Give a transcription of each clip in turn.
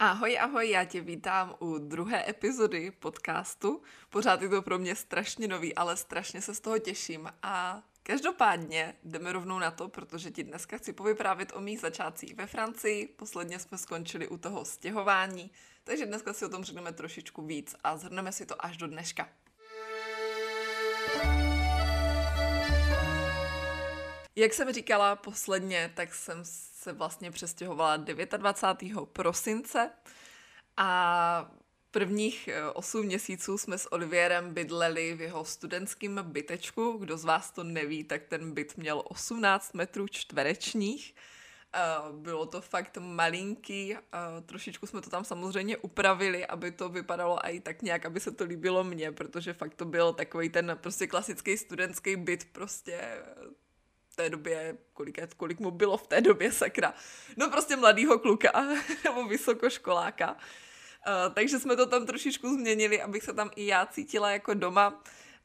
Ahoj, ahoj, já tě vítám u druhé epizody podcastu. Pořád je to pro mě strašně nový, ale strašně se z toho těším. A každopádně jdeme rovnou na to, protože ti dneska chci povyprávět o mých začátcích ve Francii. Posledně jsme skončili u toho stěhování, takže dneska si o tom řekneme trošičku víc a zhrneme si to až do dneška. Jak jsem říkala posledně, tak jsem se vlastně přestěhovala 29. prosince a prvních 8 měsíců jsme s Olivierem bydleli v jeho studentském bytečku. Kdo z vás to neví, tak ten byt měl 18 metrů čtverečních. Bylo to fakt malinký, trošičku jsme to tam samozřejmě upravili, aby to vypadalo i tak nějak, aby se to líbilo mně, protože fakt to byl takový ten prostě klasický studentský byt prostě té době, kolik mu bylo v té době, sakra. No prostě mladýho kluka nebo vysokoškoláka. Takže jsme to tam trošičku změnili, abych se tam i já cítila jako doma.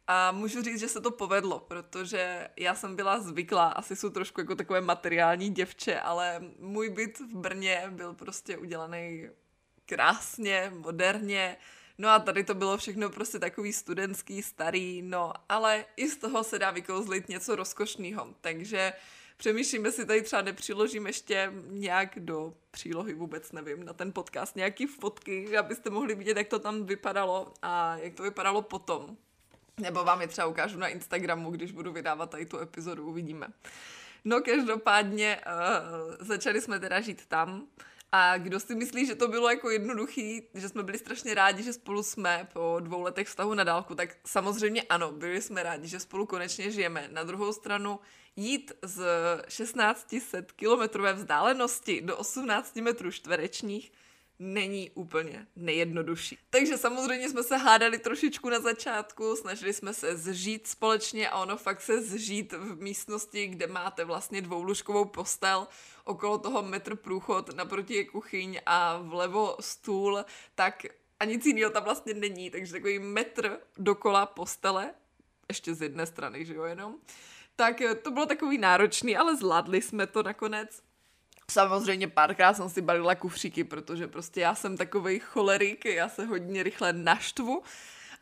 A můžu říct, že se to povedlo, protože já jsem byla zvyklá, asi jsou trošku jako takové materiální děvče, ale můj byt v Brně byl prostě udělaný krásně, moderně. No a tady to bylo všechno prostě takový studentský, starý, no, ale i z toho se dá vykouzlit něco rozkošného. Takže přemýšlíme si, tady třeba nepřiložím ještě nějak do přílohy, vůbec nevím, na ten podcast nějaký fotky, abyste mohli vidět, jak to tam vypadalo a jak to vypadalo potom. Nebo vám je třeba ukážu na Instagramu, když budu vydávat tady tu epizodu, uvidíme. No každopádně začali jsme teda žít tam. A kdo si myslí, že to bylo jako jednoduchý, že jsme byli strašně rádi, že spolu jsme po 2 letech vztahu na dálku, tak samozřejmě ano, byli jsme rádi, že spolu konečně žijeme. Na druhou stranu jít z 1600 kilometrové vzdálenosti do 18 metrů čtverečních není úplně nejjednodušší. Takže samozřejmě jsme se hádali trošičku na začátku, snažili jsme se zžít společně a ono fakt se zžít v místnosti, kde máte vlastně 2lůžkovou postel, okolo toho metr průchod, naproti je kuchyň a vlevo stůl, tak a nic jiného tam vlastně není, takže takový metr dokola postele, ještě z jedné strany, že jo, jenom. Tak to bylo takový náročný, ale zvládli jsme to nakonec. Samozřejmě párkrát jsem si balila kufříky, protože prostě já jsem takovej cholerik, já se hodně rychle naštvu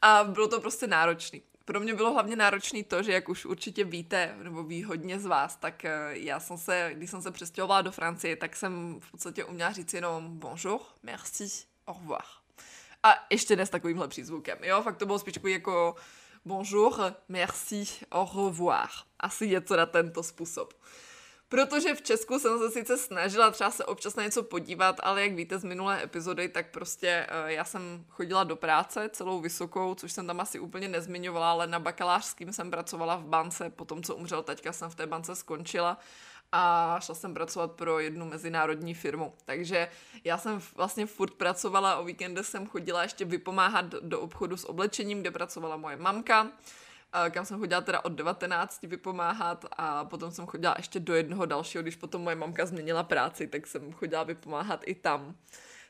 a bylo to prostě náročný. Pro mě bylo hlavně náročný to, že jak už určitě víte, nebo ví hodně z vás, tak já jsem se, když jsem se přestěhovala do Francie, tak jsem v podstatě uměla říct jenom bonjour, merci, au revoir. A ještě ne s takovýmhle přízvukem, jo, fakt to bylo spíš jako bonjour, merci, au revoir. Asi něco na tento způsob. Protože v Česku jsem se sice snažila třeba se občas na něco podívat, ale jak víte z minulé epizody, tak prostě já jsem chodila do práce celou vysokou, což jsem tam asi úplně nezmiňovala, ale na bakalářským jsem pracovala v bance, potom co umřel taťka jsem v té bance skončila a šla jsem pracovat pro jednu mezinárodní firmu. Takže já jsem vlastně furt pracovala, o víkendech jsem chodila ještě vypomáhat do obchodu s oblečením, kde pracovala moje mamka, kam jsem chodila teda od 19 vypomáhat a potom jsem chodila ještě do jednoho dalšího, když potom moje mamka změnila práci, tak jsem chodila vypomáhat i tam.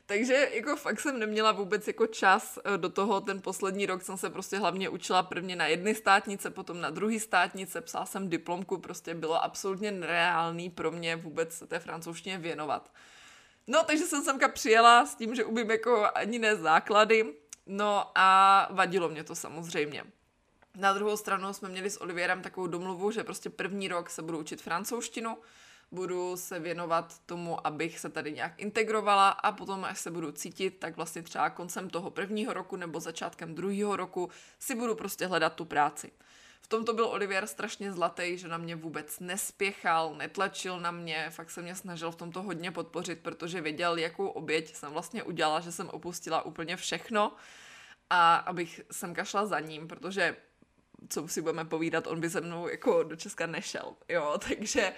Takže jako fakt jsem neměla vůbec jako čas do toho, ten poslední rok jsem se prostě hlavně učila prvně na jedné státnice, potom na druhé státnice, psala jsem diplomku, prostě bylo absolutně nereálný pro mě vůbec se té francouzštině věnovat. No takže jsem semka přijela s tím, že umím jako ani ne základy, no a vadilo mě to samozřejmě. Na druhou stranu jsme měli s Olivierem takovou domluvu, že prostě první rok se budu učit francouzštinu, budu se věnovat tomu, abych se tady nějak integrovala a potom, až se budu cítit, tak vlastně třeba koncem toho prvního roku nebo začátkem druhého roku si budu prostě hledat tu práci. V tomto byl Olivier strašně zlatý, že na mě vůbec nespěchal, netlačil na mě, fakt se mě snažil v tomto hodně podpořit, protože věděl, jakou oběť jsem vlastně udělala, že jsem opustila úplně všechno a abych semka šla za ním, protože co si budeme povídat, on by se mnou jako do Česka nešel, jo, takže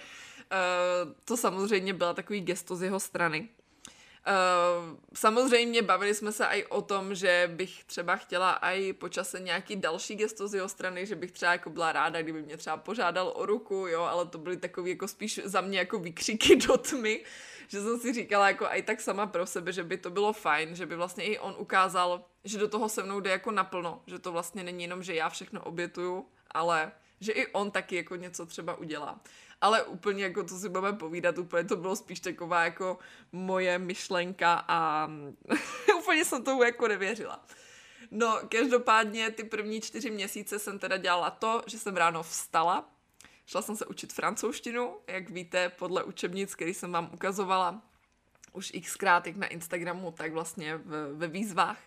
to samozřejmě byla takový gesto z jeho strany. Samozřejmě bavili jsme se i o tom, že bych třeba chtěla i po čase nějaký další gesto z jeho strany, že bych třeba jako byla ráda, kdyby mě třeba požádal o ruku, jo, ale to byly takový jako spíš za mě jako výkřiky do tmy, že jsem si říkala jako i tak sama pro sebe, že by to bylo fajn, že by vlastně i on ukázal, že do toho se mnou jde jako naplno, že to vlastně není jenom, že já všechno obětuju, ale že i on taky jako něco třeba udělá. Ale úplně jako, co si budeme povídat, úplně to bylo spíš taková jako moje myšlenka a úplně jsem tomu jako nevěřila. No, každopádně ty první 4 měsíce jsem teda dělala to, že jsem ráno vstala, šla jsem se učit francouzštinu, jak víte, podle učebnic, který jsem vám ukazovala už xkrát, jak na Instagramu, tak vlastně ve výzvách.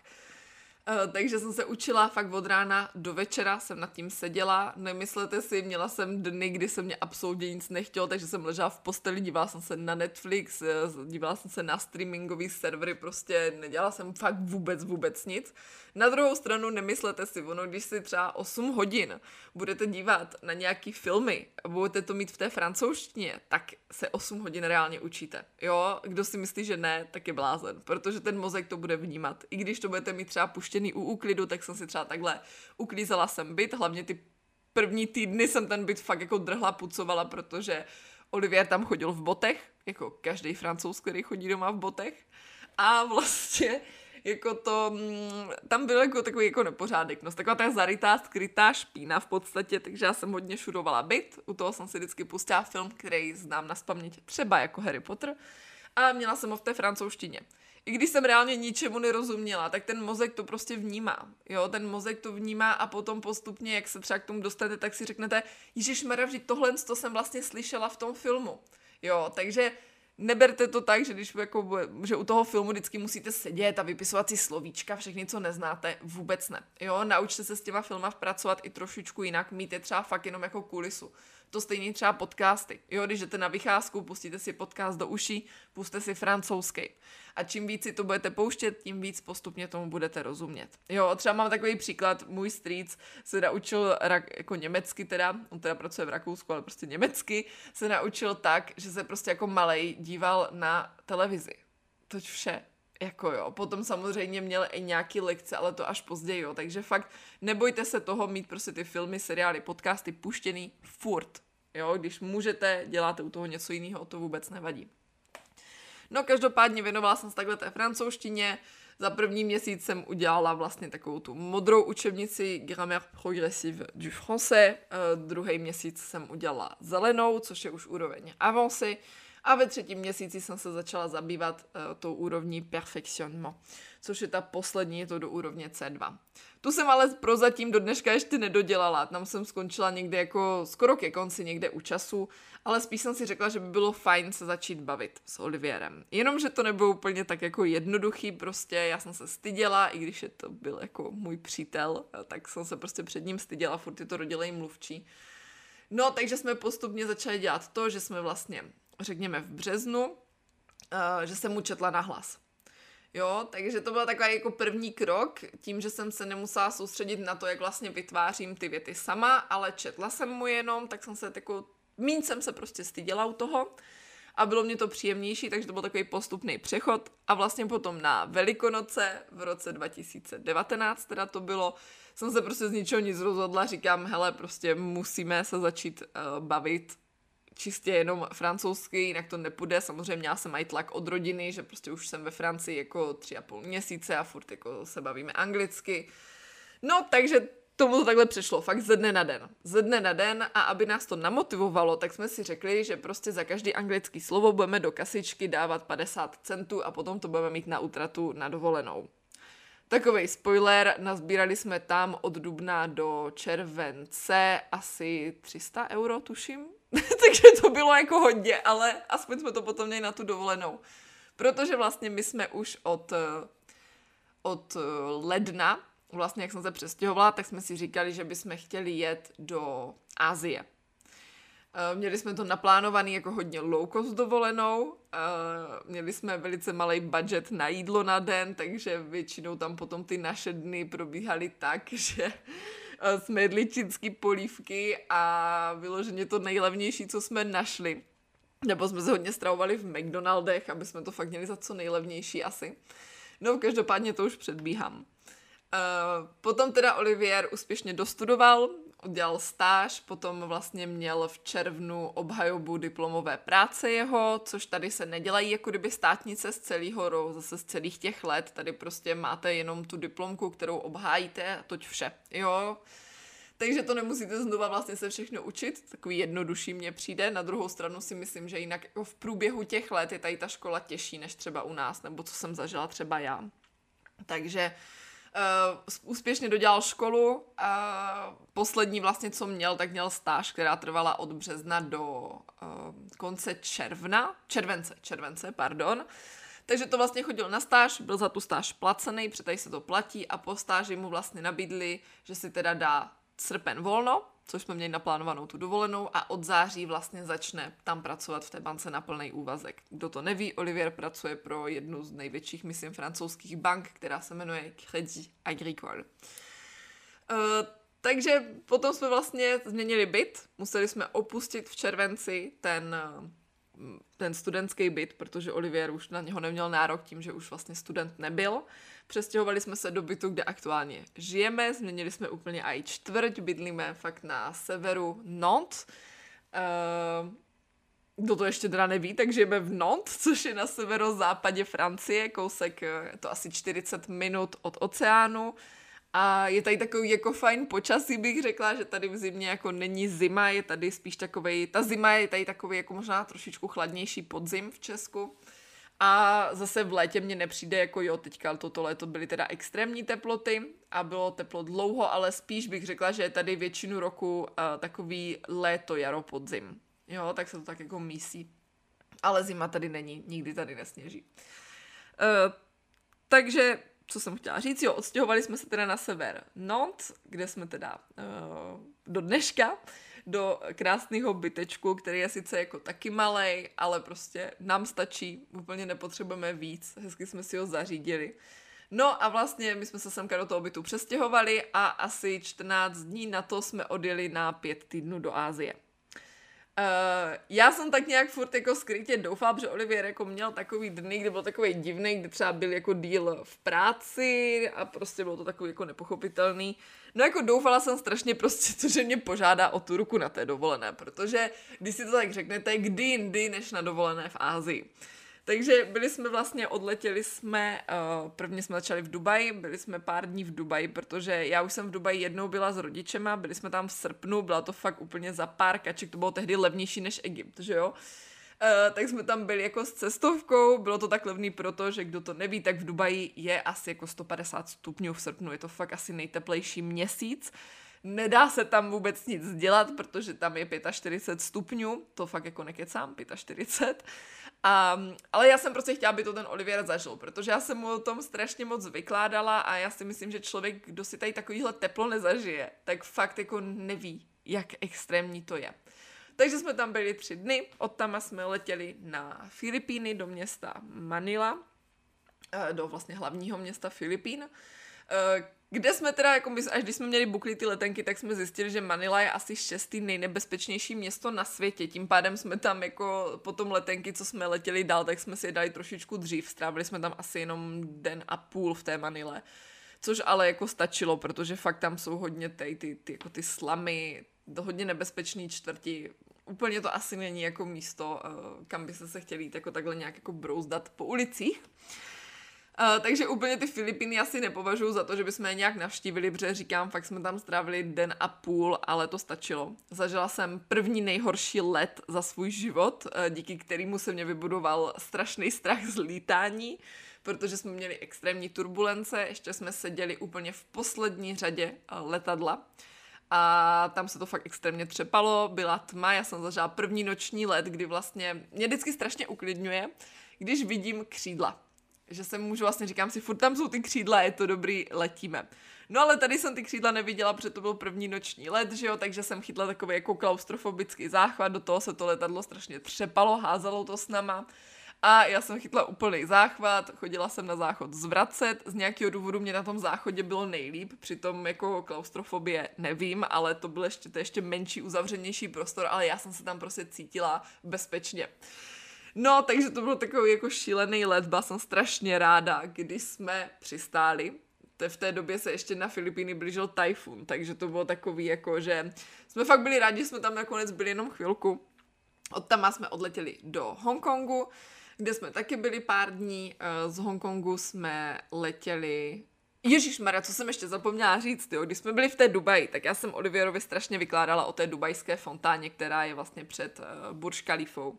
Takže jsem se učila fakt od rána do večera, jsem nad tím seděla, nemyslete si, měla jsem dny, kdy se mě absolutně nic nechtělo, takže jsem ležela v posteli, dívala jsem se na Netflix, dívala jsem se na streamingový servery, prostě nedělala jsem fakt vůbec nic. Na druhou stranu nemyslete si, ono, když si třeba 8 hodin budete dívat na nějaký filmy a budete to mít v té francouzštině, tak se 8 hodin reálně učíte. Jo, kdo si myslí, že ne, tak je blázen, protože ten mozek to bude vnímat, i když to budete mít třeba u úklidu, tak jsem si třeba takhle uklízela jsem byt, hlavně ty první týdny jsem ten byt fakt jako drhla, pucovala, protože Olivier tam chodil v botech, jako každý Francouz, který chodí doma v botech, a vlastně jako to, tam byl jako takový jako nepořádeknost, taková ta zarytá, skrytá špína v podstatě, takže já jsem hodně šurovala byt, u toho jsem si vždycky pustila film, který znám nazpaměť, třeba jako Harry Potter, a měla jsem ho v té francouzštině. I když jsem reálně ničemu nerozuměla, tak ten mozek to prostě vnímá. Jo, ten mozek to vnímá a potom postupně, jak se třeba k tomu dostanete, tak si řeknete, ježišmarja, vždyť tohle to jsem vlastně slyšela v tom filmu. Jo, takže neberte to tak, že, když jako, že u toho filmu vždycky musíte sedět a vypisovat si slovíčka, všechny, co neznáte, vůbec ne. Jo, naučte se s těma filmama pracovat i trošičku jinak, mít je třeba fakt jenom jako kulisu. To stejně třeba podcasty. Jo, když jdete na vycházku, pustíte si podcast do uší, pusťte si francouzský. A čím víc si to budete pouštět, tím víc postupně tomu budete rozumět. Jo, třeba mám takový příklad, můj strýc se naučil jako německy teda, on teda pracuje v Rakousku, ale prostě německy, se naučil tak, že se prostě jako malej díval na televizi. Toť vše. Jako jo, potom samozřejmě měl i nějaký lekce, ale to až později, jo, takže fakt nebojte se toho mít prostě ty filmy, seriály, podcasty puštěný furt, jo, když můžete, děláte u toho něco jiného, to vůbec nevadí. No každopádně věnovala jsem se takhle té francouzštině, za první měsíc jsem udělala vlastně takovou tu modrou učebnici Grammaire Progressive du Français, druhý měsíc jsem udělala zelenou, což je už úroveň avancé, a ve třetím měsíci jsem se začala zabývat tou úrovní perfectionnement, což je ta poslední, je to do úrovně C2. Tu jsem ale prozatím do dneška ještě nedodělala, tam jsem skončila někde jako skoro ke konci, někde u času, ale spíš jsem si řekla, že by bylo fajn se začít bavit s Olivierem. Jenomže to nebylo úplně tak jako jednoduchý, prostě já jsem se styděla, i když je to byl jako můj přítel, tak jsem se prostě před ním styděla, furt je to rodilej mluvčí. No, takže jsme postupně začali dělat to, že jsme vlastně řekněme v březnu, že jsem mu četla nahlas. Jo, takže to byl takový jako první krok, tím, že jsem se nemusela soustředit na to, jak vlastně vytvářím ty věty sama, ale četla jsem mu jenom, tak jsem se takovou, míň jsem se prostě styděla u toho a bylo mě to příjemnější, takže to byl takový postupný přechod a vlastně potom na Velikonoce v roce 2019 teda to bylo, jsem se prostě z ničeho nic rozhodla, říkám, hele, prostě musíme se začít bavit čistě jenom francouzsky, jinak to nepůjde, samozřejmě měla jsem i tlak od rodiny, že prostě už jsem ve Francii jako 3,5 měsíce a furt jako se bavíme anglicky. No, takže tomu to takhle přešlo, fakt ze dne na den. Ze dne na den a aby nás to namotivovalo, tak jsme si řekli, že prostě za každý anglický slovo budeme do kasičky dávat 50 centů a potom to budeme mít na útratu na dovolenou. Takovej spoiler, nazbírali jsme tam od dubna do července asi 300 euro, tuším. Takže to bylo jako hodně, ale aspoň jsme to potom měli na tu dovolenou. Protože vlastně my jsme už od ledna, vlastně jak jsem se přestěhovala, tak jsme si říkali, že bychom chtěli jet do Asie. Měli jsme to naplánovaný jako hodně low cost dovolenou, měli jsme velice malý budget na jídlo na den, takže většinou tam potom ty naše dny probíhaly tak, že jsme jedli čínský polívky a vyloženě to nejlevnější, co jsme našli. Nebo jsme se hodně stravovali v McDonaldech, aby jsme to fakt měli za co nejlevnější asi. No každopádně to už předbíhám. Potom teda Olivier úspěšně dostudoval, udělal stáž, potom vlastně měl v červnu obhajobu diplomové práce jeho, což tady se nedělají jako kdyby státnice z celého roku, zase z celých těch let, tady prostě máte jenom tu diplomku, kterou obhájíte, toť vše, jo. takže to nemusíte znova vlastně se všechno učit, takový jednodušší mně přijde. Na druhou stranu si myslím, že jinak jako v průběhu těch let je tady ta škola těžší než třeba u nás, nebo co jsem zažila třeba já. Takže úspěšně dodělal školu a poslední vlastně, co měl, tak měl stáž, která trvala od března do konce července. Takže to vlastně chodil na stáž, byl za tu stáž placený, protože tady se to platí a po stáži mu vlastně nabídli, že si teda dá srpen volno, což jsme měli naplánovanou tu dovolenou a od září vlastně začne tam pracovat v té bance na plný úvazek. Kdo to neví, Olivier pracuje pro jednu z největších, myslím, francouzských bank, která se jmenuje Crédit Agricole. Takže potom jsme vlastně změnili byt, museli jsme opustit v červenci ten studentský byt, protože Olivier už na něho neměl nárok tím, že už vlastně student nebyl. Přestěhovali jsme se do bytu, kde aktuálně žijeme, změnili jsme úplně i čtvrť, bydlíme fakt na severu Nantes. Kdo to ještě teda neví, tak žijeme v Nantes, což je na severozápadě Francie, kousek to asi 40 minut od oceánu. A je tady takový jako fajn počasí, bych řekla, že tady v zimě jako není zima, je tady spíš takovej, ta zima je tady takový jako možná trošičku chladnější podzim v Česku. A zase v létě mně nepřijde jako jo, teďka toto léto byly teda extrémní teploty a bylo teplo dlouho, ale spíš bych řekla, že je tady většinu roku takový léto, jaro, podzim. Jo, tak se to tak jako mísí. Ale zima tady není, nikdy tady nesněží. Takže co jsem chtěla říct, jo, odstěhovali jsme se teda na sever Nantes, kde jsme teda do dneška, do krásného bytečku, který je sice jako taky malej, ale prostě nám stačí, úplně nepotřebujeme víc, hezky jsme si ho zařídili. No a vlastně my jsme se semka do toho bytu přestěhovali a asi 14 dní na to jsme odjeli na 5 týdnů do Asie. Já jsem tak nějak furt jako skrytě doufám, že Olivier jako měl takový dny, kdy byl takový divný, kdy třeba byl jako díl v práci a prostě bylo to takový jako nepochopitelný. No jako doufala jsem strašně prostě to, že mě požádá o tu ruku na té dovolené, protože když si to tak řeknete, kdy jindy než na dovolené v Asii. Takže byli jsme vlastně, odletěli jsme, prvně jsme začali v Dubaji, byli jsme pár dní v Dubaji, protože já už jsem v Dubaji jednou byla s rodičema, byli jsme tam v srpnu, byla to fakt úplně za pár kaček, to bylo tehdy levnější než Egypt, že jo? Tak jsme tam byli jako s cestovkou, bylo to tak levný proto, že kdo to neví, tak v Dubaji je asi jako 150 stupňů v srpnu, je to fakt asi nejteplejší měsíc. Nedá se tam vůbec nic dělat, protože tam je 45 stupňů, to fakt jako nekecám, 45. Ale já jsem prostě chtěla, aby to ten Olivier zažil, protože já jsem mu o tom strašně moc vykládala a já si myslím, že člověk, kdo si tady takovýhle teplo nezažije, tak fakt jako neví, jak extrémní to je. Takže jsme tam byli 3 dny, odtama jsme letěli na Filipíny do města Manila, do vlastně hlavního města Filipín, kde jsme teda, jako my, až když jsme měli bukli ty letenky, tak jsme zjistili, že Manila je asi 6. nejnebezpečnější město na světě. Tím pádem jsme tam jako potom letenky, co jsme letěli dál, tak jsme si je dali trošičku dřív. Strávili jsme tam asi jenom 1,5 dne v té Manile. Což ale jako stačilo, protože fakt tam jsou hodně ty slamy, hodně nebezpečný čtvrti. Úplně to asi není jako místo, kam by se chtěli jít jako takhle nějak jako brouzdat po ulicích. Takže úplně ty Filipíny asi nepovažuji za to, že bychom je nějak navštívili, protože říkám, fakt jsme tam strávili 1,5 dne, ale to stačilo. Zažila jsem první nejhorší let za svůj život, díky kterému se mě vybudoval strašný strach z lítání, protože jsme měli extrémní turbulence, ještě jsme seděli úplně v poslední řadě letadla. A tam se to fakt extrémně třepalo, byla tma, já jsem zažila první noční let, kdy vlastně mě vždycky strašně uklidňuje, když vidím křídla. Že jsem můžu vlastně, říkám si, furt tam jsou ty křídla, je to dobrý, letíme. No ale tady jsem ty křídla neviděla, protože to byl první noční let, že jo, takže jsem chytla takový jako klaustrofobický záchvat, do toho se to letadlo strašně třepalo, házalo to s náma a já jsem chytla úplný záchvat, chodila jsem na záchod zvracet, z nějakého důvodu mě na tom záchodě bylo nejlíp, přitom jako klaustrofobie nevím, ale to byl ještě menší, uzavřenější prostor, ale já jsem se tam prostě cítila bezpečně. No, takže to byl takový jako šílený let, byla jsem strašně ráda, když jsme přistáli. V té době se ještě na Filipíny blížil tajfun, takže to bylo takový jako, že jsme fakt byli rádi, že jsme tam nakonec byli jenom chvilku. Odtama jsme odletěli do Hongkongu, kde jsme taky byli pár dní. Z Hongkongu jsme letěli Ježišmarja, co jsem ještě zapomněla říct, jo. Když jsme byli v té Dubaji, tak já jsem Olivierovi strašně vykládala o té dubajské fontáně, která je vlastně před Burj Khalifou.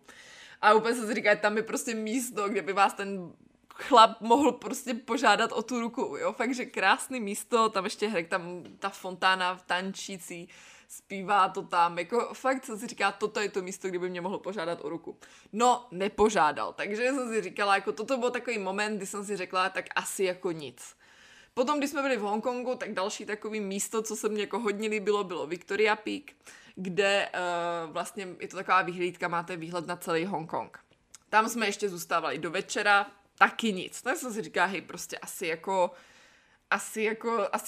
A úplně jsem si říkala, tam je prostě místo, kde by vás ten chlap mohl prostě požádat o tu ruku, jo. Fakt, že krásný místo, tam ještě hrek, tam ta fontána tančící, zpívá to tam, jako fakt jsem si říkala, toto je to místo, kde by mě mohl požádat o ruku. No, nepožádal, takže jsem si říkala, jako toto byl takový moment, kdy jsem si řekla, tak asi jako nic. Potom, když jsme byli v Hongkongu, tak další takový místo, co se mně jako hodně líbilo, bylo Victoria Peak, kde vlastně je to taková vyhlídka, máte výhled na celý Hongkong. Tam jsme ještě zůstávali do večera, taky nic. Tak jsem si říkala, hej, prostě asi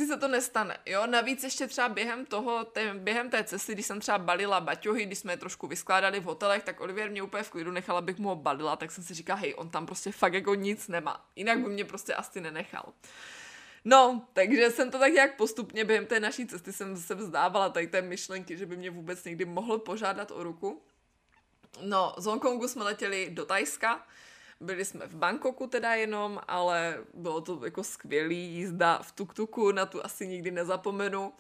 se to nestane, jo. Navíc ještě třeba během té cesty, když jsem třeba balila baťohy, když jsme je trošku vyskládali v hotelech, tak Olivier mě úplně v klidu nechal, abych mu ho balila, tak jsem si říkala, hej, on tam prostě fakt jako nic nemá, jinak by mě prostě asi nenechal. No, takže jsem to tak nějak postupně během té naší cesty jsem se vzdávala tady té myšlenky, že by mě vůbec někdy mohl požádat o ruku. No, z Hongkongu jsme letěli do Thajska, byli jsme v Bangkoku teda jenom, ale bylo to jako skvělý, jízda v tuk-tuku, na tu asi nikdy nezapomenu.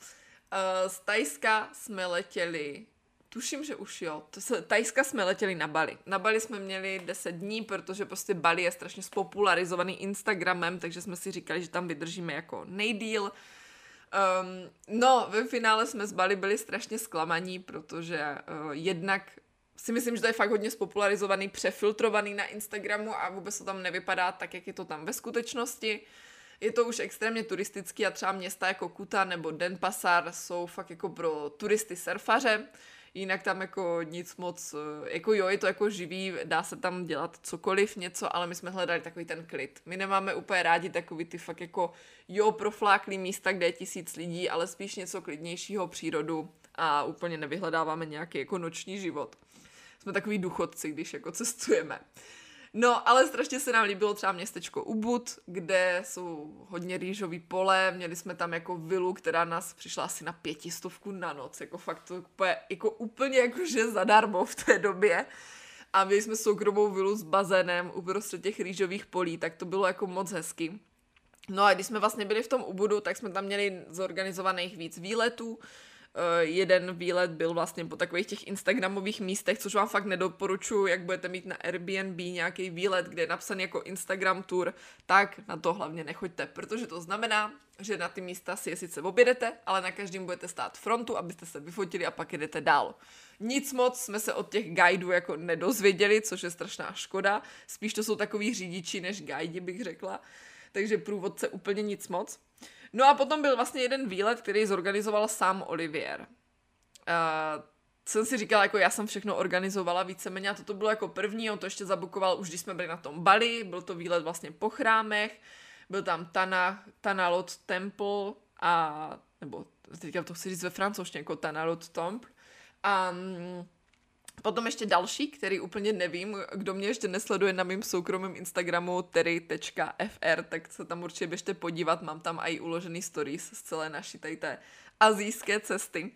Z Thajska jsme letěli, tuším, že už jo, Thajska jsme letěli na Bali. Na Bali jsme měli 10 dní, protože prostě Bali je strašně spopularizovaný Instagramem, takže jsme si říkali, že tam vydržíme jako nejdýl. No, ve finále jsme z Bali byli strašně zklamaní, protože jednak si myslím, že to je fakt hodně spopularizovaný, přefiltrovaný na Instagramu a vůbec to tam nevypadá tak, jak je to tam ve skutečnosti. Je to už extrémně turistický a třeba města jako Kuta nebo Denpasar jsou fakt jako pro turisty surfaře, jinak tam jako nic moc, jako jo, je to jako živý, dá se tam dělat cokoliv, něco, ale my jsme hledali takový ten klid. My nemáme úplně rádi takový ty fakt jako jo, profláklý místa, kde je 1000 lidí, ale spíš něco klidnějšího, přírodu a úplně nevyhledáváme nějaký jako noční život. Jsme takový důchodci, když jako cestujeme. No, ale strašně se nám líbilo třeba městečko Ubud, kde jsou hodně rýžový pole, měli jsme tam jako vilu, která nás přišla asi na 500 na noc, jako fakt to jako úplně jakože zadarmo v té době. A měli jsme soukromou vilu s bazénem uprostřed těch rýžových polí, tak to bylo jako moc hezky. No a když jsme vlastně byli v tom Ubudu, tak jsme tam měli zorganizovaných víc výletů. Jeden výlet byl vlastně po takových těch instagramových místech, což vám fakt nedoporučuji, jak budete mít na Airbnb nějaký výlet, kde je napsan jako Instagram tour, tak na to hlavně nechoďte, protože to znamená, že na ty místa si je sice objedete, ale na každém budete stát frontu, abyste se vyfotili a pak jedete dál. Nic moc jsme se od těch guideů jako nedozvěděli, což je strašná škoda, spíš to jsou takový řidiči než guidi, bych řekla, takže průvodce úplně nic moc. No a potom byl vlastně jeden výlet, který zorganizoval sám Olivier. Jsem si říkala, jako já jsem všechno organizovala víceméně a toto bylo jako první, on to ještě zabukoval už, když jsme byli na tom Bali, byl to výlet vlastně po chrámech, byl tam Tana Lot Temple a, nebo teďka to chci říct ve francouzštině, jako Tana Lot Temple a potom ještě další, který úplně nevím, kdo mě ještě nesleduje na mým soukromém Instagramu teri.fr, tak se tam určitě běžte podívat, mám tam i uložený stories z celé naší tady té asijské cesty.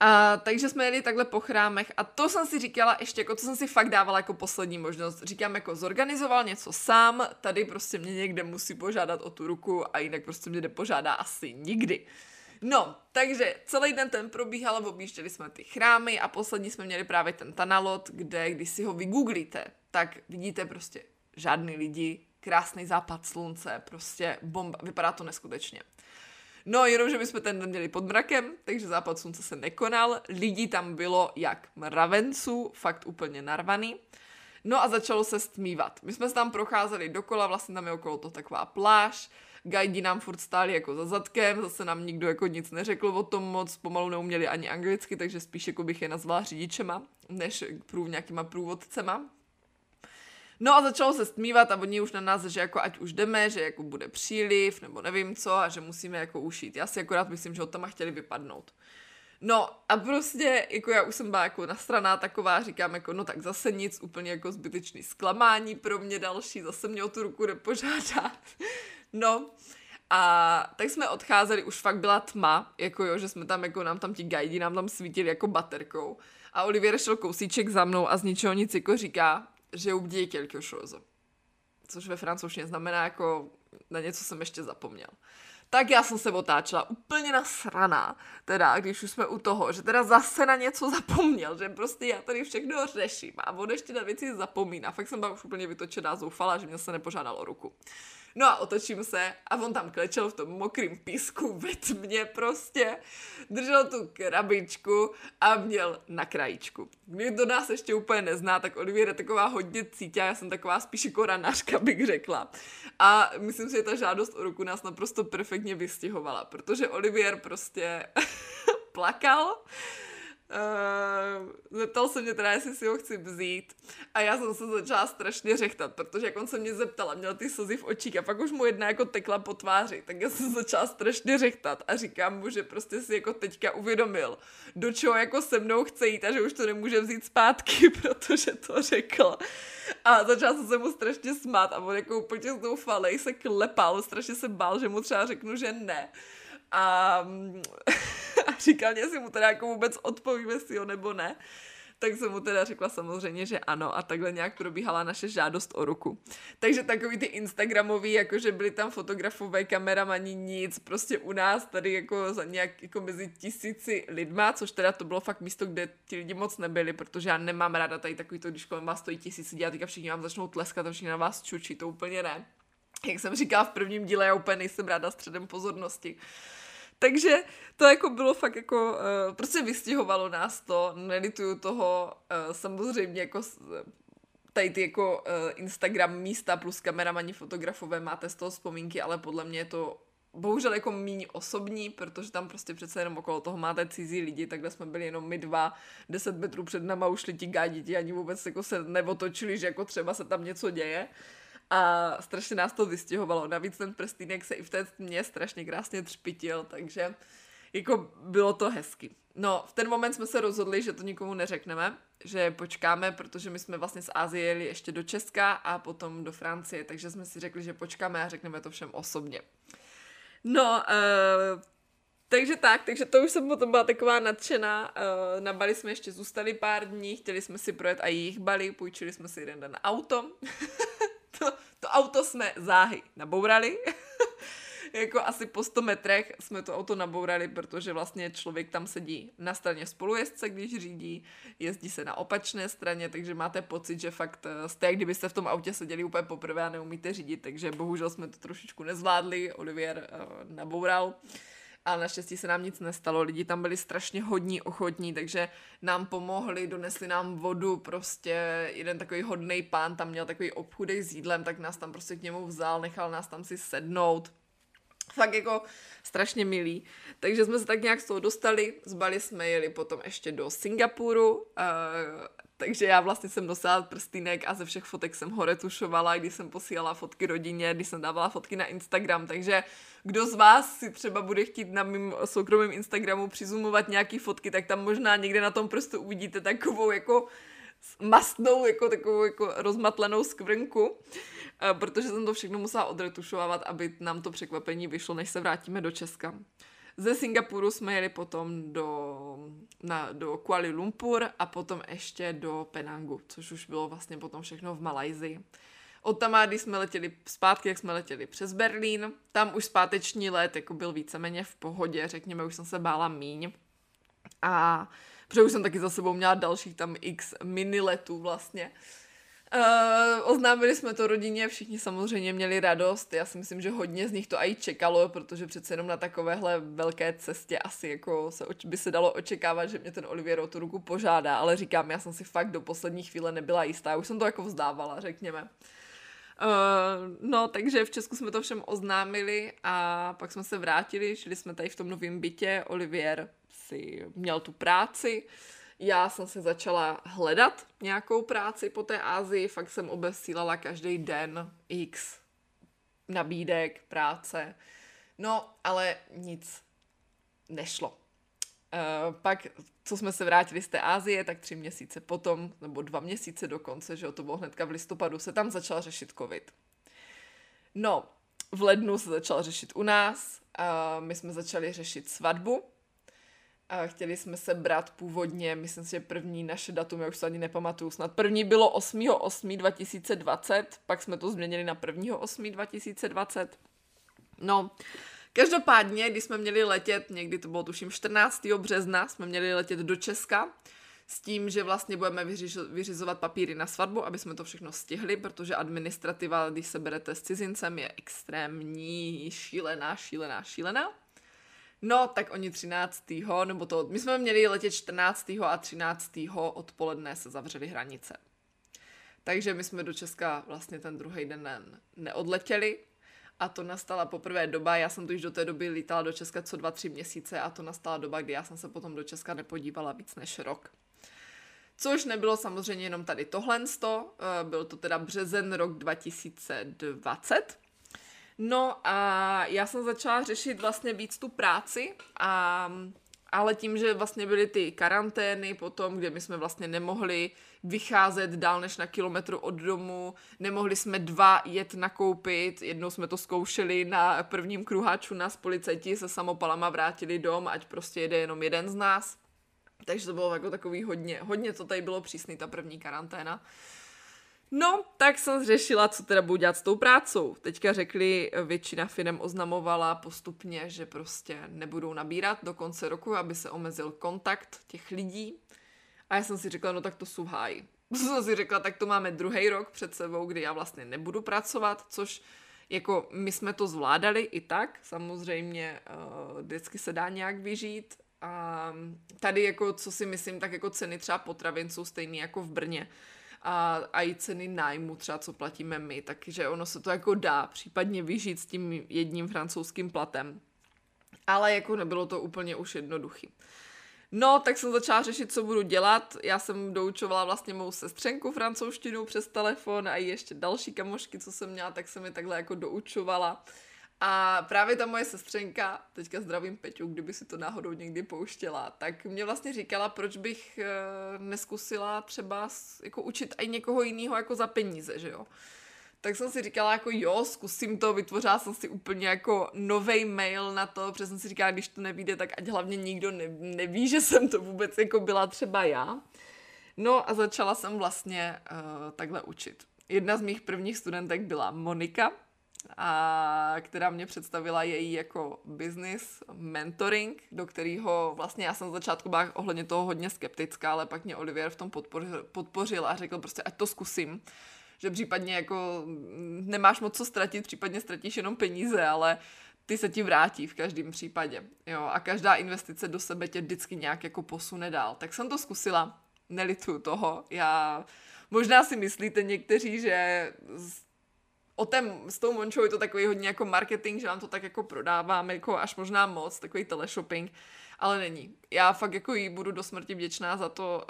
A, takže jsme jeli takhle po chrámech a to jsem si říkala ještě, jako to jsem si fakt dávala jako poslední možnost. Říkám, jako zorganizoval něco sám, tady prostě mě někde musí požádat o tu ruku a jinak prostě mě nepožádá asi nikdy. No, takže celý den ten probíhal, objížděli jsme ty chrámy a poslední jsme měli právě ten Tana Lot, kde když si ho vygooglíte, tak vidíte prostě žádný lidi, krásný západ slunce, prostě bomba, vypadá to neskutečně. No, jenomže my jsme ten den měli pod mrakem, takže západ slunce se nekonal, lidí tam bylo jak mravenců, fakt úplně narvaný. No a začalo se stmívat. My jsme se tam procházeli dokola, vlastně tam je okolo to taková pláž, guidi nám furt stáli jako za zadkem, zase nám nikdo jako nic neřekl o tom moc, pomalu neuměli ani anglicky, takže spíš jako bych je nazvala řidičema, než nějakýma průvodcema. No a začalo se stmívat a oni už na nás, že jako ať už jdeme, že jako bude příliv, nebo nevím co, a že musíme jako ušít. Já si akorát myslím, že od tam chtěli vypadnout. No a prostě, jako já už jsem byla jako nasraná taková, říkám jako no tak zase nic, úplně jako zbytečný zklamání pro mě další, zase mě o tu ruku nepožádá. No a tak jsme odcházeli, už fakt byla tma, jako jo, že jsme tam jako nám tam ti guidi nám tam svítili jako baterkou a Olivier šel kousíček za mnou a z ničeho nic jako říká, že je quelque chose, což ve francouzštině znamená jako na něco jsem ještě zapomněl. Tak já jsem se otáčela úplně nasraná, teda, když už jsme u toho, že teda zase na něco zapomněl, že prostě já tady všechno řeším a on ještě na věci zapomíná. Fakt jsem byla už úplně vytočená, zoufala, že mě se nepožádal o ruku. No a otočím se a on tam klečel v tom mokrým písku ve tmě prostě, držel tu krabičku a měl na krajíčku. Kdo nás ještě úplně nezná, tak Olivier je taková hodně cítila, já jsem taková spíš jako ranářka, bych řekla. A myslím si, že ta žádost o ruku nás naprosto perfektně vystihovala, protože Olivier prostě plakal. Zeptal se mě teda, jestli si ho chci vzít a já jsem se začala strašně řechtat, protože jak on se mě zeptal a měl ty slzy v očích a pak už mu jedna jako tekla po tváři, tak já jsem začala strašně řechtat a říkám mu, že prostě si jako teďka uvědomil, do čeho jako se mnou chce jít a že už to nemůže vzít zpátky, protože to řekl. A začala jsem se mu strašně smát a on jako úplně zoufalej se klepal, strašně se bál, že mu třeba řeknu, že ne. A říkal mě, jestli mu teda jako vůbec odpovím, jestli jo nebo ne, tak jsem mu teda řekla samozřejmě, že ano a takhle nějak probíhala naše žádost o ruku. Takže takový ty instagramový, jakože byli tam fotografové, kameramani, nic, prostě u nás tady jako za nějak jako mezi 1000 lidma, což teda to bylo fakt místo, kde ti lidi moc nebyli, protože já nemám ráda tady takový to, když kolem vás stojí 1000 lidí a teďka všichni vám začnou tleskat a všichni na vás čučí, to úplně ne. Jak jsem říkala v prvním díle, já úplně nejsem ráda středem pozornosti. Takže to jako bylo fakt jako, prostě vystihovalo nás to, nelituju toho, samozřejmě jako tady ty jako Instagram místa plus kameramani fotografové máte z toho vzpomínky, ale podle mě je to bohužel jako míň osobní, protože tam prostě přece jenom okolo toho máte cizí lidi, takhle jsme byli jenom my dva, 10 metrů před náma ušli ti gádi, ani vůbec jako se neotočili, že jako třeba se tam něco děje. A strašně nás to vystěhovalo. Navíc ten prstýnek se i v té tmě strašně krásně třpitil, takže jako bylo to hezky. No, v ten moment jsme se rozhodli, že to nikomu neřekneme, že počkáme, protože my jsme vlastně z Asie jeli ještě do Česka a potom do Francie, takže jsme si řekli, že počkáme a řekneme to všem osobně. No, takže to už jsem potom byla taková nadšená. Na Bali jsme ještě zůstali pár dní, chtěli jsme si projet a jejich Bali, půjčili jsme si jeden den auto. To auto jsme záhy nabourali, jako asi po 100 metrech jsme to auto nabourali, protože vlastně člověk tam sedí na straně spolujezdce, když řídí, jezdí se na opačné straně, takže máte pocit, že fakt jste, jak kdybyste v tom autě seděli úplně poprvé a neumíte řídit, takže bohužel jsme to trošičku nezvládli, Olivier naboural. Ale naštěstí se nám nic nestalo, lidi tam byli strašně hodní, ochotní, takže nám pomohli, donesli nám vodu, prostě jeden takový hodnej pán tam měl takový obchudej s jídlem, tak nás tam prostě k němu vzal, nechal nás tam si sednout. Fakt jako strašně milý. Takže jsme se tak nějak z toho dostali, z Bali jsme jeli potom ještě do Singapuru, takže já vlastně jsem nosila prstýnek a ze všech fotek jsem ho retušovala, když jsem posílala fotky rodině, když jsem dávala fotky na Instagram, takže kdo z vás si třeba bude chtít na mým soukromém Instagramu přizumovat nějaký fotky, tak tam možná někde na tom prostě uvidíte takovou jako mastnou, jako takovou jako rozmatlanou skvrnku, protože jsem to všechno musela odretušovat, aby nám to překvapení vyšlo, než se vrátíme do Česka. Ze Singapuru jsme jeli potom do Kuala Lumpur a potom ještě do Penangu, což už bylo vlastně potom všechno v Malajsii. Od tamády jsme letěli zpátky, jak jsme letěli přes Berlín, tam už zpáteční let jako byl víceméně v pohodě, řekněme, už jsem se bála míň. A protože už jsem taky za sebou měla dalších tam x mini letů vlastně. Oznámili jsme to rodině, všichni samozřejmě měli radost, já si myslím, že hodně z nich to i čekalo, protože přece jenom na takovéhle velké cestě asi jako by se dalo očekávat, že mě ten Olivier o tu ruku požádá, ale říkám, já jsem si fakt do poslední chvíle nebyla jistá, já už jsem to jako vzdávala, řekněme. No, takže v Česku jsme to všem oznámili a pak jsme se vrátili, žili jsme tady v tom novém bytě, Olivier si měl tu práci, já jsem se začala hledat nějakou práci po té Asii, fakt jsem obesílala každý den x nabídek, práce, no ale nic nešlo. Pak, co jsme se vrátili z té Asie, tak 3 měsíce potom, nebo 2 měsíce dokonce, že to bylo hnedka v listopadu, se tam začal řešit covid. No, v lednu se začal řešit u nás, my jsme začali řešit svatbu, A chtěli jsme se brát původně, myslím si, že první naše datum, já už se ani nepamatuju, snad první bylo 8.8.2020, pak jsme to změnili na 1.8.2020. No, každopádně, když jsme měli letět, někdy to bylo tuším 14. března, jsme měli letět do Česka s tím, že vlastně budeme vyřizovat papíry na svatbu, aby jsme to všechno stihli, protože administrativa, když se berete s cizincem, je extrémní, šílená. No, tak oni 13. My jsme měli letět 14. a 13. odpoledne se zavřely hranice. Takže my jsme do Česka vlastně ten druhý den neodletěli a to nastala poprvé doba, já jsem tu již do té doby lítala do Česka co 2-3 měsíce a to nastala doba, kdy já jsem se potom do Česka nepodívala víc než rok. Což nebylo samozřejmě jenom tady tohlensto, byl to teda březen rok 2020. No a já jsem začala řešit vlastně víc tu práci, ale tím, že vlastně byly ty karantény potom, kde my jsme vlastně nemohli vycházet dál než na kilometr od domu, nemohli jsme dva jet nakoupit, jednou jsme to zkoušeli na prvním kruháču, nás policajti se samopalama vrátili dom, ať prostě jede jenom jeden z nás. Takže to bylo jako takový hodně to tady bylo přísný, ta první karanténa. No, tak jsem řešila, co teda budu dělat s tou prácou. Teďka řekli, většina firem oznamovala postupně, že prostě nebudou nabírat do konce roku, aby se omezil kontakt těch lidí. A já jsem si řekla, no tak to jsou háji. Jsem si řekla, tak to máme druhý rok před sebou, kdy já vlastně nebudu pracovat, což jako my jsme to zvládali i tak. Samozřejmě vždycky se dá nějak vyžít. A tady jako, co si myslím, tak jako ceny třeba potravin jsou stejné jako v Brně. A i ceny nájmu třeba, co platíme my, takže ono se to jako dá případně vyžít s tím jedním francouzským platem. Ale jako nebylo to úplně už jednoduchý. No, tak jsem začala řešit, co budu dělat. Já jsem doučovala vlastně mou sestřenku francouzštinu přes telefon a i ještě další kamošky, co jsem měla, tak jsem je takhle jako doučovala. A právě ta moje sestřenka, teďka zdravím Peťu, kdyby si to náhodou někdy pouštěla, tak mě vlastně říkala, proč bych neskusila třeba jako učit i někoho jiného jako za peníze, že jo. Tak jsem si říkala jako jo, zkusím to, vytvořila jsem si úplně jako novej mail na to, protože jsem si říkala, když to nevíde, tak ať hlavně nikdo neví, že jsem to vůbec jako byla třeba já. No a začala jsem vlastně takhle učit. Jedna z mých prvních studentek byla Monika, a která mě představila její jako business mentoring, do kterého vlastně já jsem začátku byla ohledně toho hodně skeptická, ale pak mě Olivier v tom podpořil a řekl prostě, ať to zkusím, že případně jako nemáš moc co ztratit, případně ztratíš jenom peníze, ale ty se ti vrátí v každém případě, jo, a každá investice do sebe tě vždycky nějak jako posune dál, tak jsem to zkusila, nelituju toho, možná si myslíte někteří, že s tou Mončou je to takový hodně jako marketing, že vám to tak jako prodáváme, jako až možná moc, takový teleshopping, ale není. Já fakt jako jí budu do smrti vděčná za to,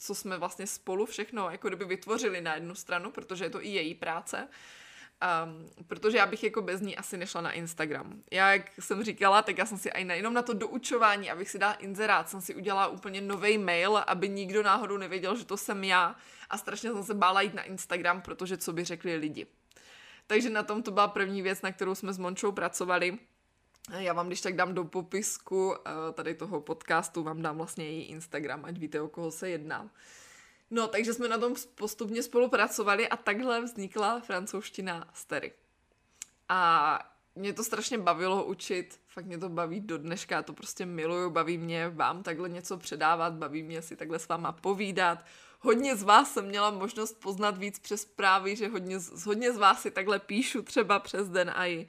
co jsme vlastně spolu všechno jako kdyby vytvořili na jednu stranu, protože je to i její práce, protože já bych jako bez ní asi nešla na Instagram. Já, jak jsem říkala, tak já jsem si jenom na to doučování, abych si dala inzerát, jsem si udělala úplně novej mail, aby nikdo náhodou nevěděl, že to jsem já, a strašně jsem se bála jít na Instagram, protože co by řekli lidi. Takže na tom to byla první věc, na kterou jsme s Mončou pracovali. Já vám když tak dám do popisku tady toho podcastu, vám dám vlastně její Instagram, ať víte, o koho se jedná. No, takže jsme na tom postupně spolupracovali a takhle vznikla Francouzština s Teri. A mě to strašně bavilo učit, fakt mě to baví do dneška, to prostě miluju, baví mě vám takhle něco předávat, baví mě si takhle s váma povídat. Hodně z vás jsem měla možnost poznat víc přes zprávy, že hodně z vás si takhle píšu třeba přes den a i.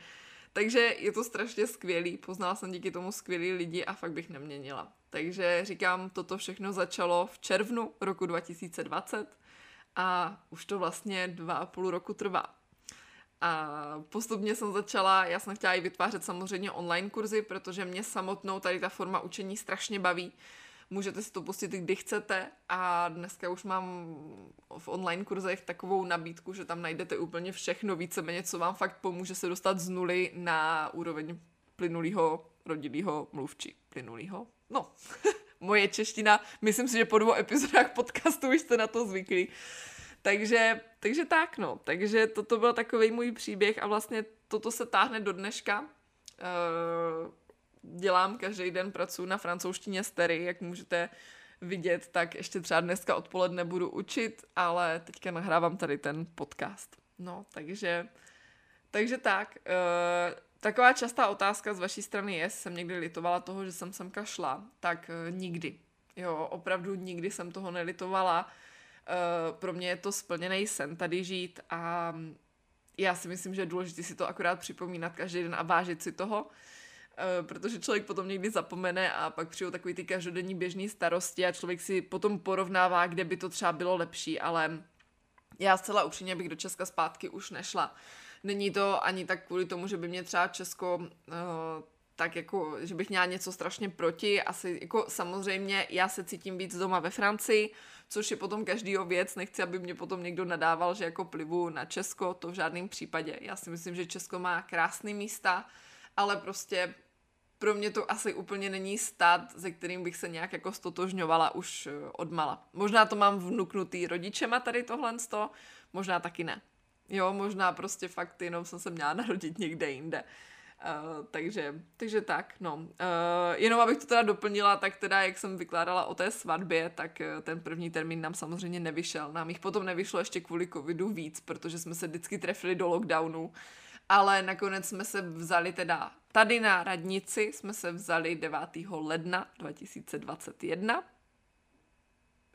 Takže je to strašně skvělý, poznala jsem díky tomu skvělý lidi a fakt bych neměnila. Takže říkám, toto všechno začalo v červnu roku 2020 a už to vlastně 2,5 roku trvá. A postupně jsem začala, já jsem chtěla i vytvářet samozřejmě online kurzy, protože mě samotnou tady ta forma učení strašně baví. Můžete si to pustit, kdy chcete, a dneska už mám v online kurzech takovou nabídku, že tam najdete úplně všechno, víceméně, co vám fakt pomůže se dostat z nuly na úroveň plynulýho rodilýho mluvčí. Plynulýho? No, moje čeština, myslím si, že po 2 epizodách podcastu už jste na to zvyklí. Takže tak, no. Takže toto byl takovej můj příběh a vlastně toto se táhne do dneška. dělám každý den, pracuji na francouzštině s Teri, jak můžete vidět, tak ještě třeba dneska odpoledne budu učit, ale teďka nahrávám tady ten podcast. No, takže tak, taková častá otázka z vaší strany je, jsem někdy litovala toho, že jsem semka šla, tak nikdy. Jo, opravdu nikdy jsem toho nelitovala. Pro mě je to splněný sen tady žít a já si myslím, že je důležité si to akorát připomínat každý den a vážit si toho, protože člověk potom někdy zapomene a pak přijde takový ty každodenní běžný starosti a člověk si potom porovnává, kde by to třeba bylo lepší, ale já zcela upřímně bych do Česka zpátky už nešla. Není to ani tak kvůli tomu, že by mě třeba Česko, tak jako, že bych měla něco strašně proti. Asi jako samozřejmě já se cítím víc doma ve Francii, což je potom každýho věc. Nechci, aby mě potom někdo nadával, že jako plivu na Česko, to v žádném případě. Já si myslím, že Česko má krásný místa, ale prostě pro mě to asi úplně není stát, se kterým bych se nějak jako stotožňovala už odmala. Možná to mám vnuknutý rodičema tady tohlensto, možná taky ne. Jo, možná prostě fakt jenom jsem se měla narodit někde jinde. Takže tak, no. Jenom abych to teda doplnila, tak teda jak jsem vykládala o té svatbě, tak ten první termín nám samozřejmě nevyšel. Nám jich potom nevyšlo ještě kvůli covidu víc, protože jsme se vždycky trefili do lockdownu. Ale nakonec jsme se vzali teda tady na radnici, jsme se vzali 9. ledna 2021.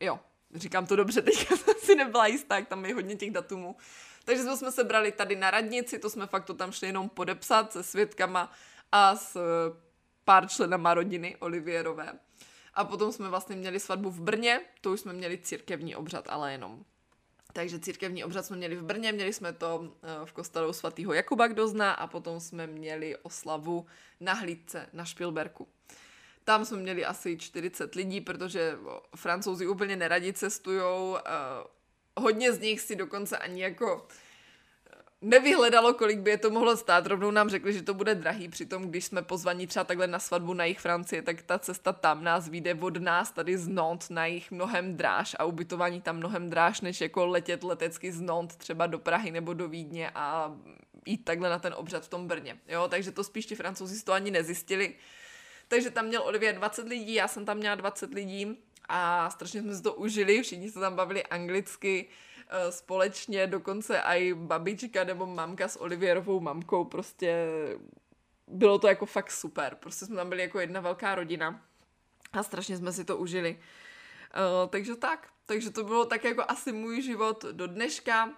Jo, říkám to dobře, teďka jsem si nebyla jistá, jak tam je hodně těch datumů. Takže jsme se brali tady na radnici, to jsme fakt to tam šli jenom podepsat se svědkama a s pár členama rodiny Olivierové. A potom jsme vlastně měli svatbu v Brně, to už jsme měli církevní obřad, ale jenom. Takže církevní obřad jsme měli v Brně, měli jsme to v kostelu svatého Jakuba, kdo zná, a potom jsme měli oslavu na hlídce na Špilberku. Tam jsme měli asi 40 lidí, protože Francouzi úplně neradi cestujou. Hodně z nich si dokonce ani jako nevyhledalo, kolik by je to mohlo stát. Rovnou nám řekli, že to bude drahý. Přitom, když jsme pozvaní třeba takhle na svatbu na jih Francie, tak ta cesta tam nás vyjde od nás tady z Nantes na jih mnohem dráž a ubytování tam mnohem dráž, než jako letět letecky z Nantes třeba do Prahy nebo do Vídně a jít takhle na ten obřad v tom Brně. Jo, takže to spíš ti Francouzi to ani nezjistili. Takže tam měl Olivier 20 lidí, já jsem tam měla 20 lidí a strašně jsme si to užili, všichni se tam bavili anglicky společně, dokonce i babička nebo mamka s Olivierovou mamkou, prostě bylo to jako fakt super, prostě jsme tam byli jako jedna velká rodina a strašně jsme si to užili. Takže tak, takže to bylo tak jako asi můj život do dneška,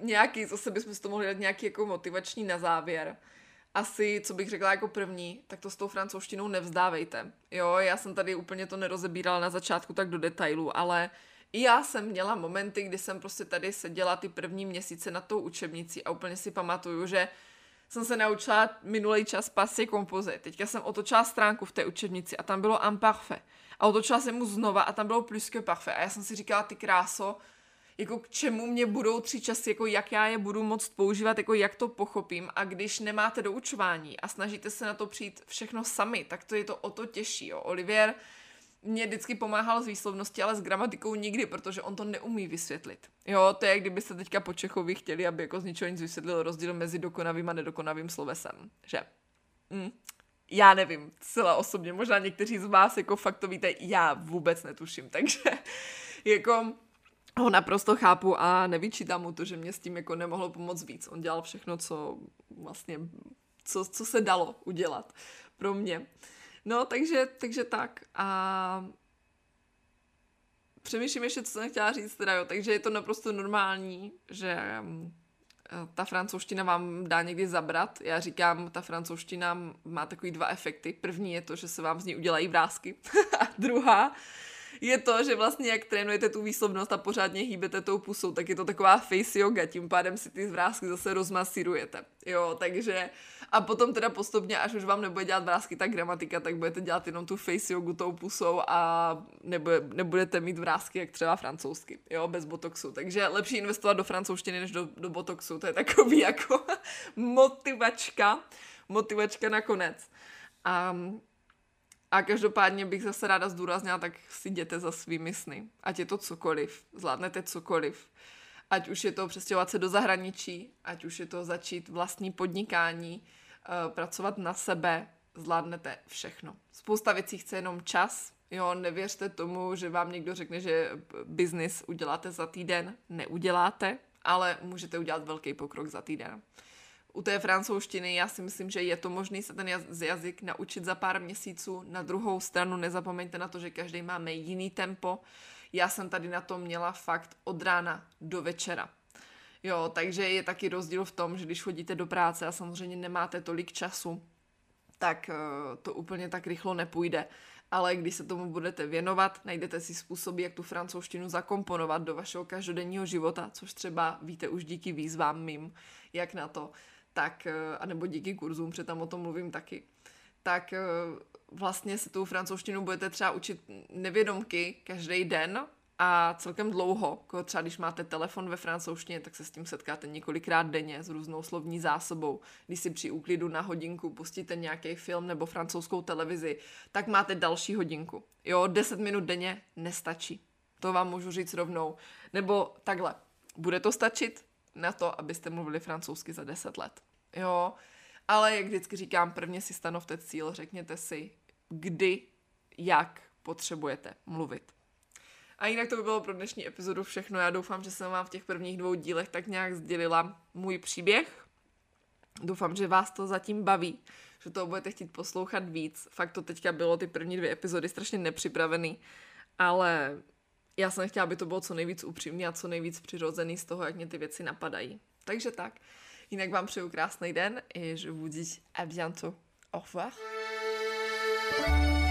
nějaký, zase bychom si to mohli dát nějaký jako motivační na závěr. Asi, co bych řekla jako první, tak to s tou francouzštinou nevzdávejte. Jo, já jsem tady úplně to nerozebírala na začátku tak do detailu, ale i já jsem měla momenty, kdy jsem prostě tady seděla ty první měsíce nad tou učebnicí a úplně si pamatuju, že jsem se naučila minulý čas passé composé. Teďka jsem otočila stránku v té učebnici a tam bylo imparfait. A otočila jsem mu znova a tam bylo plus que parfait. A já jsem si říkala, ty kráso, jako k čemu mě budou 3 časy, jako jak já je budu moct používat, jako jak to pochopím, a když nemáte doučování a snažíte se na to přijít všechno sami, tak to je to o to těžší. Jo. Olivier mě vždycky pomáhal s výslovností, ale s gramatikou nikdy, protože on to neumí vysvětlit. Jo, to je, kdybyste teďka po Čechovi chtěli, aby jako z ničeho nic vysvětlil rozdíl mezi dokonavým a nedokonavým slovesem, že? Já nevím, celá osobně, možná někteří z vás jako fakt to víte, já vůbec netuším, takže jako ho naprosto chápu a nevyčítám mu to, že mě s tím jako nemohlo pomoct víc. On dělal všechno, co vlastně, co se dalo udělat pro mě. No, takže tak. A přemýšlím ještě, co jsem chtěla říct teda, jo. Takže je to naprosto normální, že ta francouzština vám dá někdy zabrat. Já říkám, ta francouzština má takový 2 efekty. První je to, že se vám z ní udělají vrásky. A druhá je to, že vlastně jak trénujete tu výslovnost a pořádně hýbete tou pusou, tak je to taková face yoga, tím pádem si ty vrásky zase rozmasírujete. Jo, takže a potom teda postupně, až už vám nebude dělat vrásky ta gramatika, tak budete dělat jenom tu face jogu tou pusou a nebudete mít vrásky jak třeba francouzsky, jo, bez botoxu. Takže lepší investovat do francouzštiny než do botoxu, to je takový jako motivačka nakonec. A každopádně bych zase ráda zdůraznila, tak si jděte za svými sny. Ať je to cokoliv, zvládnete cokoliv. Ať už je to přestěhovat se do zahraničí, ať už je to začít vlastní podnikání, pracovat na sebe, zvládnete všechno. Spousta věcí chce jenom čas. Jo, nevěřte tomu, že vám někdo řekne, že biznis uděláte za týden. Neuděláte, ale můžete udělat velký pokrok za týden. U té francouzštiny já si myslím, že je to možné se ten jazyk naučit za pár měsíců. Na druhou stranu nezapomeňte na to, že každý máme jiný tempo. Já jsem tady na to měla fakt od rána do večera. Jo, takže je taky rozdíl v tom, že když chodíte do práce a samozřejmě nemáte tolik času, tak to úplně tak rychlo nepůjde. Ale když se tomu budete věnovat, najdete si způsoby, jak tu francouzštinu zakomponovat do vašeho každodenního života, což třeba víte už díky výzvám mým, jak na to, tak, anebo díky kurzům, protože tam o tom mluvím taky, tak vlastně se tu francouzštinu budete třeba učit nevědomky každý den a celkem dlouho. Třeba když máte telefon ve francouzštině, tak se s tím setkáte několikrát denně s různou slovní zásobou. Když si při úklidu na hodinku pustíte nějaký film nebo francouzskou televizi, tak máte další hodinku. Jo, 10 minut denně nestačí. To vám můžu říct rovnou. Nebo takhle, bude to stačit na to, abyste mluvili francouzsky za 10 let. Jo, ale jak vždycky říkám, prvně si stanovte cíl, řekněte si, kdy, jak potřebujete mluvit. A jinak to by bylo pro dnešní epizodu všechno. Já doufám, že jsem vám v těch prvních 2 dílech tak nějak sdělila můj příběh. Doufám, že vás to zatím baví, že toho budete chtít poslouchat víc. Fakt to teďka bylo ty první 2 epizody strašně nepřipravený, ale já jsem chtěla, aby to bylo co nejvíc upřímný a co nejvíc přirozený z toho, jak mě ty věci napadají. Takže tak. Jinak vám přeju krásný den et je vous dis à bientôt. Au revoir.